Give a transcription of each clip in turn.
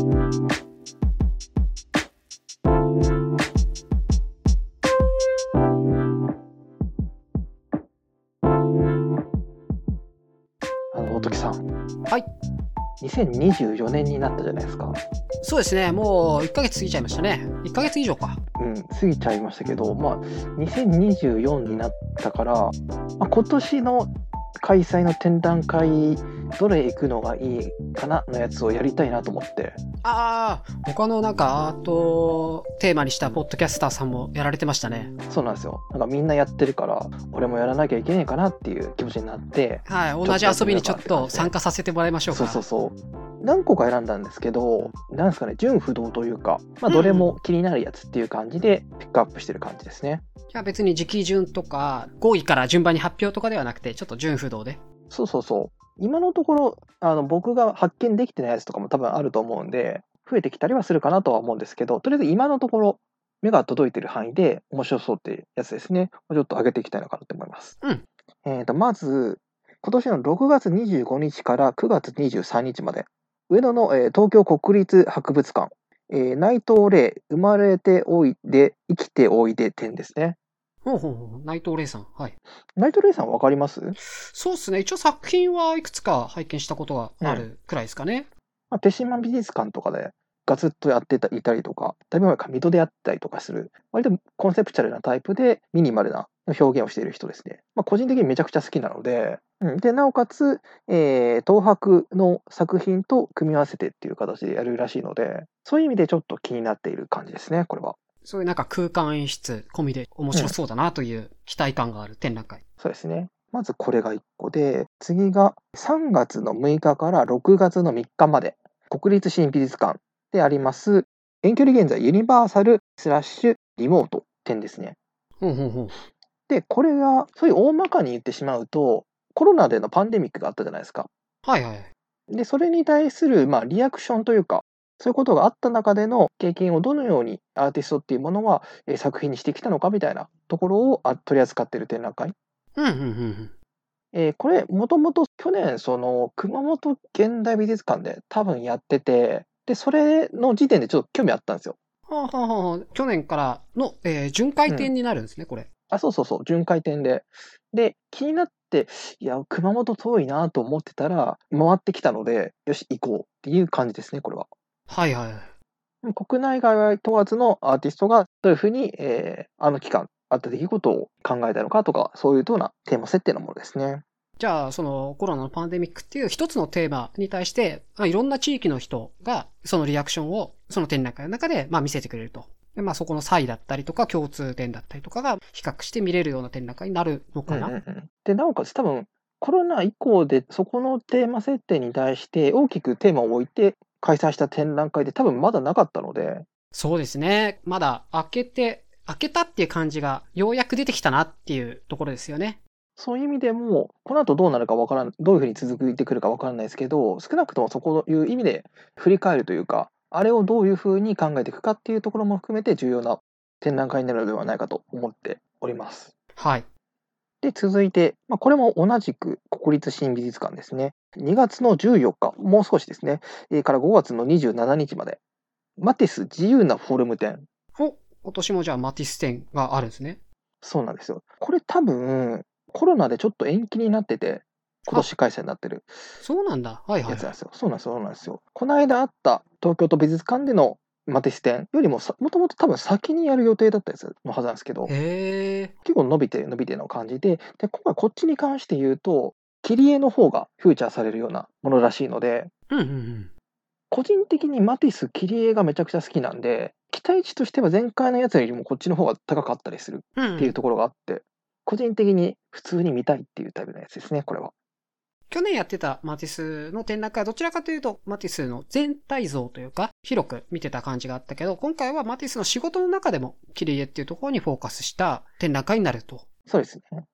本木さん、はい、2024年になったじゃないですか。そうですね、もう1ヶ月過ぎちゃいましたね。1ヶ月以上か、うん、過ぎちゃいましたけど、まあ、2024になったから、まあ、今年の開催の展覧会どれ行くのがいいかなのやつをやりたいなと思って。ああ、他のなんかアートをテーマにしたポッドキャスターさんもやられてましたね。そうなんですよ、なんかみんなやってるから俺もやらなきゃいけないかなっていう気持ちになって、はい、同じ遊びにちょっと参加させてもらいましょうか。そうそうそう、何個か選んだんですけど、なんですかね、純不動というか、まあ、どれも気になるやつっていう感じでピックアップしてる感じですね。じゃあ別に時期順とか5位から順番に発表とかではなくて、ちょっと純不動で。そうそうそう、今のところ僕が発見できてないやつとかも多分あると思うんで、増えてきたりはするかなとは思うんですけど、とりあえず今のところ目が届いてる範囲で面白そうっていうやつですね、ちょっと上げていきたいのかなと思います。うん、まず今年の6月25日から9月23日まで上野の、東京国立博物館、内藤麗生まれておいで生きておいで展ですね。ほうほうほう、内藤麗さん、はい、内藤麗さん分かります？そうですね、一応作品はいくつか拝見したことがあるくらいですかね。うん、まあ、手島美術館とかでガツッとやっていたりとか、だいぶ前から水戸でやったりとかする、割とコンセプチュアルなタイプでミニマルな表現をしている人ですね。まあ、個人的にめちゃくちゃ好きなので、うん、でなおかつ、東博の作品と組み合わせてっていう形でやるらしいので、そういう意味でちょっと気になっている感じですね。これはそういうなんか空間演出込みで面白そうだなという期待感がある展覧会。うん、そうですね。まずこれが1個で、次が3月の6日から6月の3日まで国立新美術館であります遠距離現在ユニバーサルスラッシュリモート展ですね。うんうんうん、でこれがそういう大まかに言ってしまうと、コロナでのパンデミックがあったじゃないですか。はいはい。でそれに対する、まあ、リアクションというか、そういうことがあった中での経験をどのようにアーティストっていうものは作品にしてきたのかみたいなところを取り扱っている展覧会。うんうんうん。これもともと去年その熊本現代美術館で多分やってて、でそれの時点でちょっと興味あったんですよ。はあはあはあ、去年からの、巡回展になるんですね。うん、これあ、そうそうそう、巡回展で気になって、いや熊本遠いなと思ってたら回ってきたので、よし行こうっていう感じですね。これははいはい。国内外問わずのアーティストがどういうふうに、あの期間あった出来事を考えたのかとか、そういうようなテーマ設定のものですね。じゃあそのコロナのパンデミックっていう一つのテーマに対して、まあ、いろんな地域の人がそのリアクションをその展覧会の中で、まあ、見せてくれると。でまあ、そこの差異だったりとか共通点だったりとかが比較して見れるような展覧会になるのかな。うんうんうん、でなおかつ多分コロナ以降でそこのテーマ設定に対して大きくテーマを置いて開催した展覧会で多分まだなかったので。そうですね、まだ開けたっていう感じがようやく出てきたなっていうところですよね。そういう意味でもこの後どうなるかわからん、どういうふうに続いてくるかわからないですけど、少なくともそこいう意味で振り返るというか、あれをどういうふうに考えていくかっていうところも含めて重要な展覧会になるのではないかと思っております。はい。で続いて、まあ、これも同じく国立新美術館ですね。2月の14日、もう少しですね、から5月の27日までマティス自由なフォルム展。お、今年もじゃあマティス展があるんですね。そうなんですよ。これ多分コロナでちょっと延期になってて今年開催になってる。そうなんだ。はいはい。やつなんですよ。そうなんですよ。この間あった東京都美術館でのマティス展よりももともと多分先にやる予定だったやつのはずなんですけど、へー、結構伸びての感じで、で今回こっちに関して言うと切り絵の方がフューチャーされるようなものらしいので、うんうんうん、個人的にマティス切り絵がめちゃくちゃ好きなんで、期待値としては前回のやつよりもこっちの方が高かったりするっていうところがあって、うん、個人的に普通に見たいっていうタイプのやつですね。これは去年やってたマティスの展覧会はどちらかというとマティスの全体像というか広く見てた感じがあったけど、今回はマティスの仕事の中でも切り絵っていうところにフォーカスした展覧会になると。そうですね。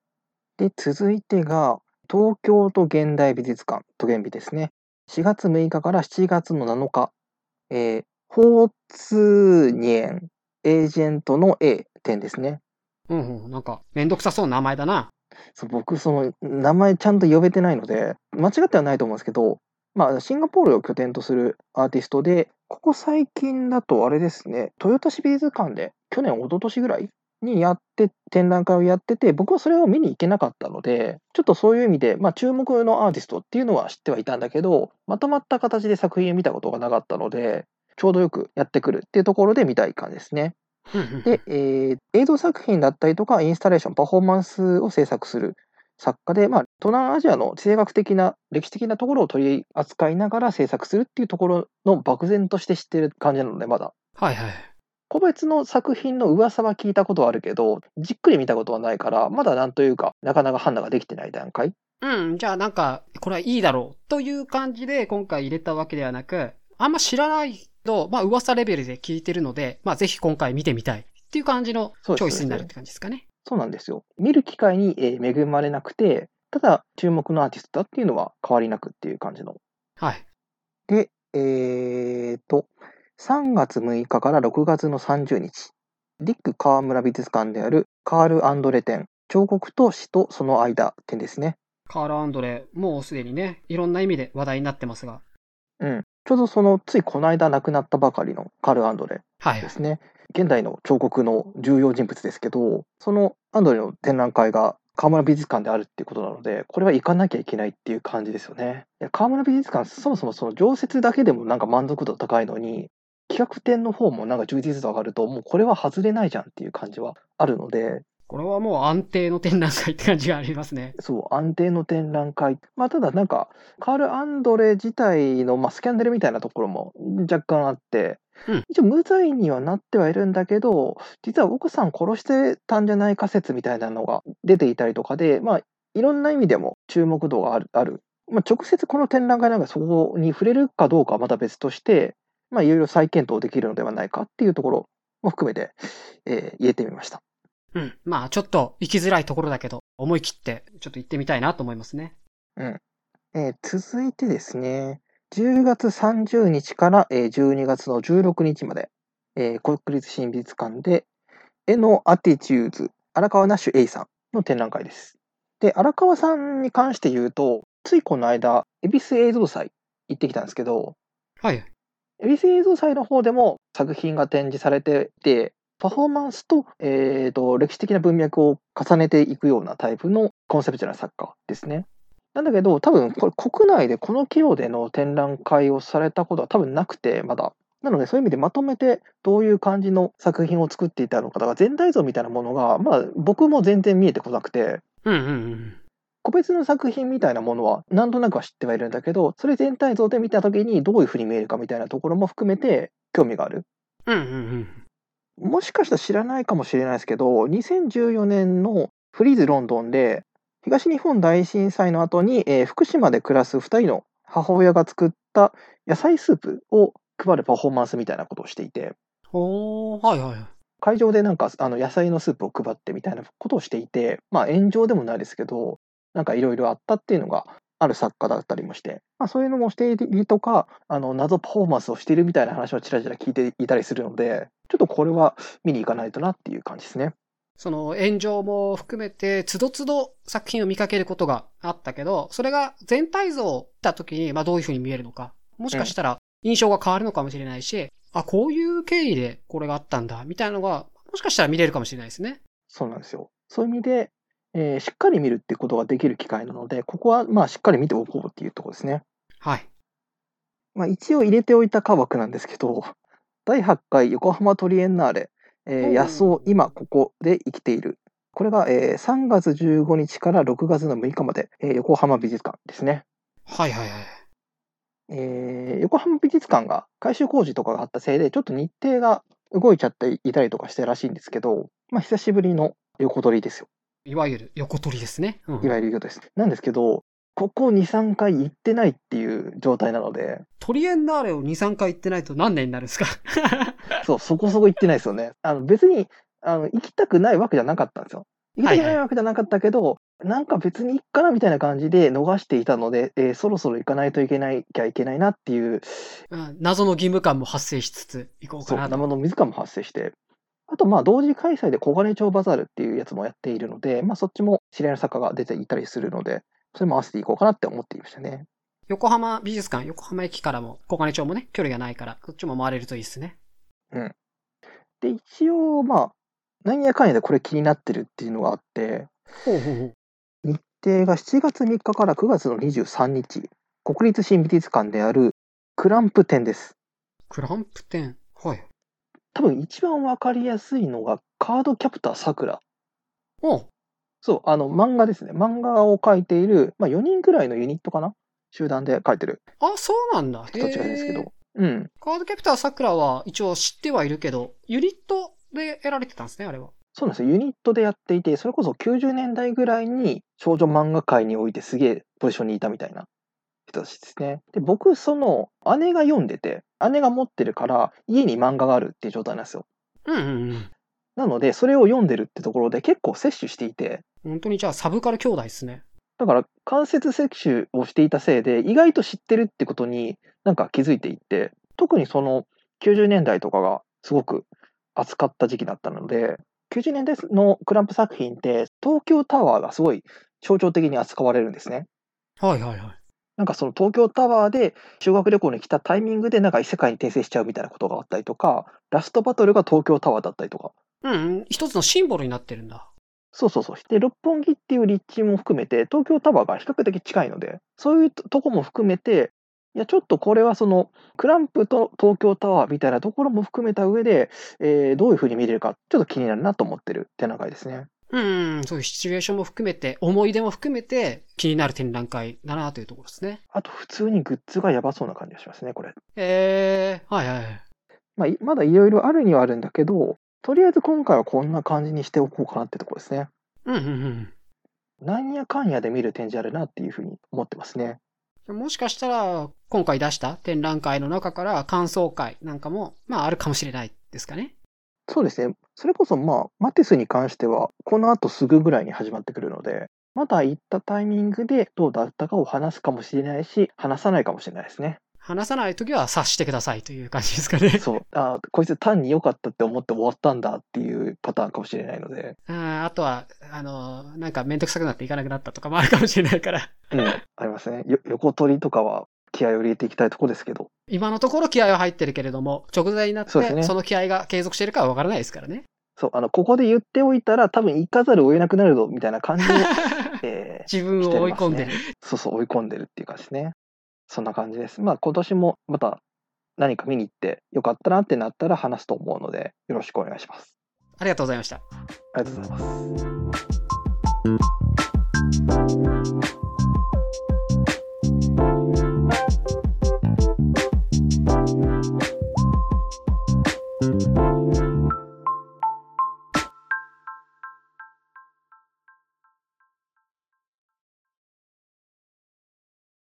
で続いてが東京都現代美術館都現美ですね。4月6日から7月の7日、ホーツニエンエージェントの A 展ですね。うんうん、なんかめんどくさそうな名前だな。そう、僕その名前ちゃんと呼べてないので間違ってはないと思うんですけど、まあ、シンガポールを拠点とするアーティストで、ここ最近だとあれですね、豊田市美術館で去年一昨年ぐらいに展覧会をやってて、僕はそれを見に行けなかったので、ちょっとそういう意味で、注目のアーティストっていうのは知ってはいたんだけど、まとまった形で作品を見たことがなかったので、ちょうどよくやってくるっていうところで見たい感じですね。で、映像作品だったりとかインスタレーション、パフォーマンスを制作する作家で、東南アジアの地政学的な歴史的なところを取り扱いながら制作するっていうところの漠然として知ってる感じなので、まだはいはい、個別の作品の噂は聞いたことはあるけど、じっくり見たことはないから、まだなんというかなかなか判断ができてない段階。じゃあなんかこれはいいだろうという感じで今回入れたわけではなく、あんま知らないけど、噂レベルで聞いてるので、ぜひ今回見てみたいっていう感じのチョイスになるって感じですかね。そうなんですよ。見る機会に恵まれなくて、ただ注目のアーティストだっていうのは変わりなくっていう感じの。はい。で、3月6日から6月の30日、ディック川村美術館であるカール・アンドレ展、彫刻と死とその間展ですね。カール・アンドレ、もうすでにね、いろんな意味で話題になってますが。ちょうどついこの間亡くなったばかりのカール・アンドレですね。はい、現代の彫刻の重要人物ですけど、そのアンドレの展覧会が川村美術館であるっていうことなので、これは行かなきゃいけないっていう感じですよね。いや、川村美術館、そもそもその常設だけでもなんか満足度高いのに、企画展の方もなんか充実度上がると、もうこれは外れないじゃんっていう感じはあるので、これはもう安定の展覧会って感じがありますね。そう、安定の展覧会。ただなんかカール・アンドレ自体の、スキャンダルみたいなところも若干あって、一応無罪にはなってはいるんだけど、実は奥さん殺してたんじゃないか説みたいなのが出ていたりとかで、いろんな意味でも注目度がある。直接この展覧会なんかそこに触れるかどうかはまた別として、いろいろ再検討できるのではないかっていうところも含めて、言えてみました。ちょっと行きづらいところだけど、思い切ってちょっと行ってみたいなと思いますね。続いてですね、10月30日から12月の16日まで、国立新美術館で絵のアティチューズ、荒川ナッシュ・エイさんの展覧会です。で、荒川さんに関して言うと、ついこの間、恵比寿映像祭行ってきたんですけど、はい。恵比寿映像祭の方でも作品が展示されていて、パフォーマンスと、歴史的な文脈を重ねていくようなタイプのコンセプチュアルな作家ですね。なんだけど、多分これ国内でこの規模での展覧会をされたことは多分なくて、まだ。なのでそういう意味でまとめてどういう感じの作品を作っていたのか、だから全体像みたいなものが、僕も全然見えてこなくて、個別の作品みたいなものは何となくは知ってはいるんだけど、それ全体像で見た時にどういう風に見えるかみたいなところも含めて興味がある。もしかしたら知らないかもしれないですけど、2014年のフリーズロンドンで東日本大震災の後に、福島で暮らす2人の母親が作った野菜スープを配るパフォーマンスみたいなことをしていて、会場でなんか野菜のスープを配ってみたいなことをしていて、炎上でもないですけど、なんかいろいろあったっていうのがある作家だったりもして、そういうのもしているとか、謎パフォーマンスをしているみたいな話をちらちら聞いていたりするので、ちょっとこれは見に行かないとなっていう感じですね。その炎上も含めてつどつど作品を見かけることがあったけど、それが全体像を見た時に、どういうふうに見えるのか、もしかしたら印象が変わるのかもしれないし、こういう経緯でこれがあったんだみたいなのがもしかしたら見れるかもしれないですね。そうなんですよ。そういう意味でしっかり見るってことができる機会なので、ここはしっかり見ておこうっていうところですね。はい。一応入れておいた科学なんですけど、第8回横浜トリエンナーレ、野草今ここで生きている。これが、3月15日から6月の6日まで、横浜美術館ですね。横浜美術館が改修工事とかがあったせいで、ちょっと日程が動いちゃっていたりとかしてるらしいんですけど、久しぶりの横取りですよ。いわゆる横取りですね。いわゆる横取りです。なんですけど、ここ 2,3 回行ってないっていう状態なので。トリエンナーレを 2,3 回行ってないと何年になるんですか？そう、そこそこ行ってないですよね。別に行きたくないわけじゃなかったんですよ。行きたくないわけじゃなかったけど、なんか別に行っかなみたいな感じで逃していたので、そろそろ行かないといけないなっていう。謎の義務感も発生しつつ行こうかなと。そう、謎の義務感も発生して。あと同時開催で小金町バザールっていうやつもやっているので、そっちも知り合いの作家が出ていたりするので、それも合わせていこうかなって思っていましたね。横浜美術館、横浜駅からも小金町もね距離がないからそっちも回れるといいですね。うん。で一応まあ何やかんやでこれ気になってるっていうのがあって、ほうほうほう、日程が7月3日から9月の23日国立新美術館であるクランプ展です。クランプ展、はい。多分一番わかりやすいのがカードキャプターさくら。お。そう漫画ですね。漫画を描いている、まあ、4人くらいのユニットかな、集団で描いてる。あ、そうなんだ。人たちがいるんですけど、うん。カードキャプターさくらは一応知ってはいるけど、ユニットでやられてたんですね、あれは。そうなんですよ。ユニットでやっていて、それこそ90年代ぐらいに少女漫画界においてすげえポジションにいたみたいな人たちですね。で、僕その姉が読んでて、姉が持ってるから家に漫画があるっていう状態なんですよ。うんうんうん。なのでそれを読んでるってところで結構摂取していて、本当にじゃあサブカル兄弟ですね。だから間接摂取をしていたせいで意外と知ってるってことになんか気づいていって、特にその90年代とかがすごく扱った時期だったので、90年代のクランプ作品って東京タワーがすごい象徴的に扱われるんですね。はいはいはい。なんかその東京タワーで修学旅行に来たタイミングでなんか異世界に転生しちゃうみたいなことがあったりとか、ラストバトルが東京タワーだったりとか、うん、一つのシンボルになってるんだ。そうそうそう。で、六本木っていう立地も含めて東京タワーが比較的近いので、そういうとこも含めて、いやちょっとこれはそのクランプと東京タワーみたいなところも含めた上で、どういう風に見れるかちょっと気になるなと思ってる展覧会ですね。うん、そういうシチュエーションも含めて思い出も含めて気になる展覧会だなというところですね。あと普通にグッズがやばそうな感じがしますね、これ。はいはい。まだいろいろあるにはあるんだけど、とりあえず今回はこんな感じにしておこうかなってところですね。うんうんうん。なんやかんやで見る展示あるなっていうふうに思ってますね。もしかしたら今回出した展覧会の中から感想会なんかもまああるかもしれないですかね。そうですね。それこそまあマティスに関してはこの後すぐぐらいに始まってくるので、まだ行ったタイミングでどうだったかを話すかもしれないし、話さないかもしれないですね。話さないときは察してくださいという感じですかね。そう。あ、こいつ単に良かったって思って終わったんだっていうパターンかもしれないので。あとはなんか面倒くさくなっていかなくなったとかもあるかもしれないから。うん、ありますね。横取りとかは気合を入れていきたいとこですけど。今のところ気合は入ってるけれども、直前になって ね、その気合が継続しているかはわからないですからね。そう、ここで言っておいたら多分行かざるを得なくなるぞみたいな感じで、自分を追い込んでる。そうそう、追い込んでるっていう感じですね。そんな感じです。まあ今年もまた何か見に行ってよかったなってなったら話すと思うので、よろしくお願いします。ありがとうございました。ありがとうございます。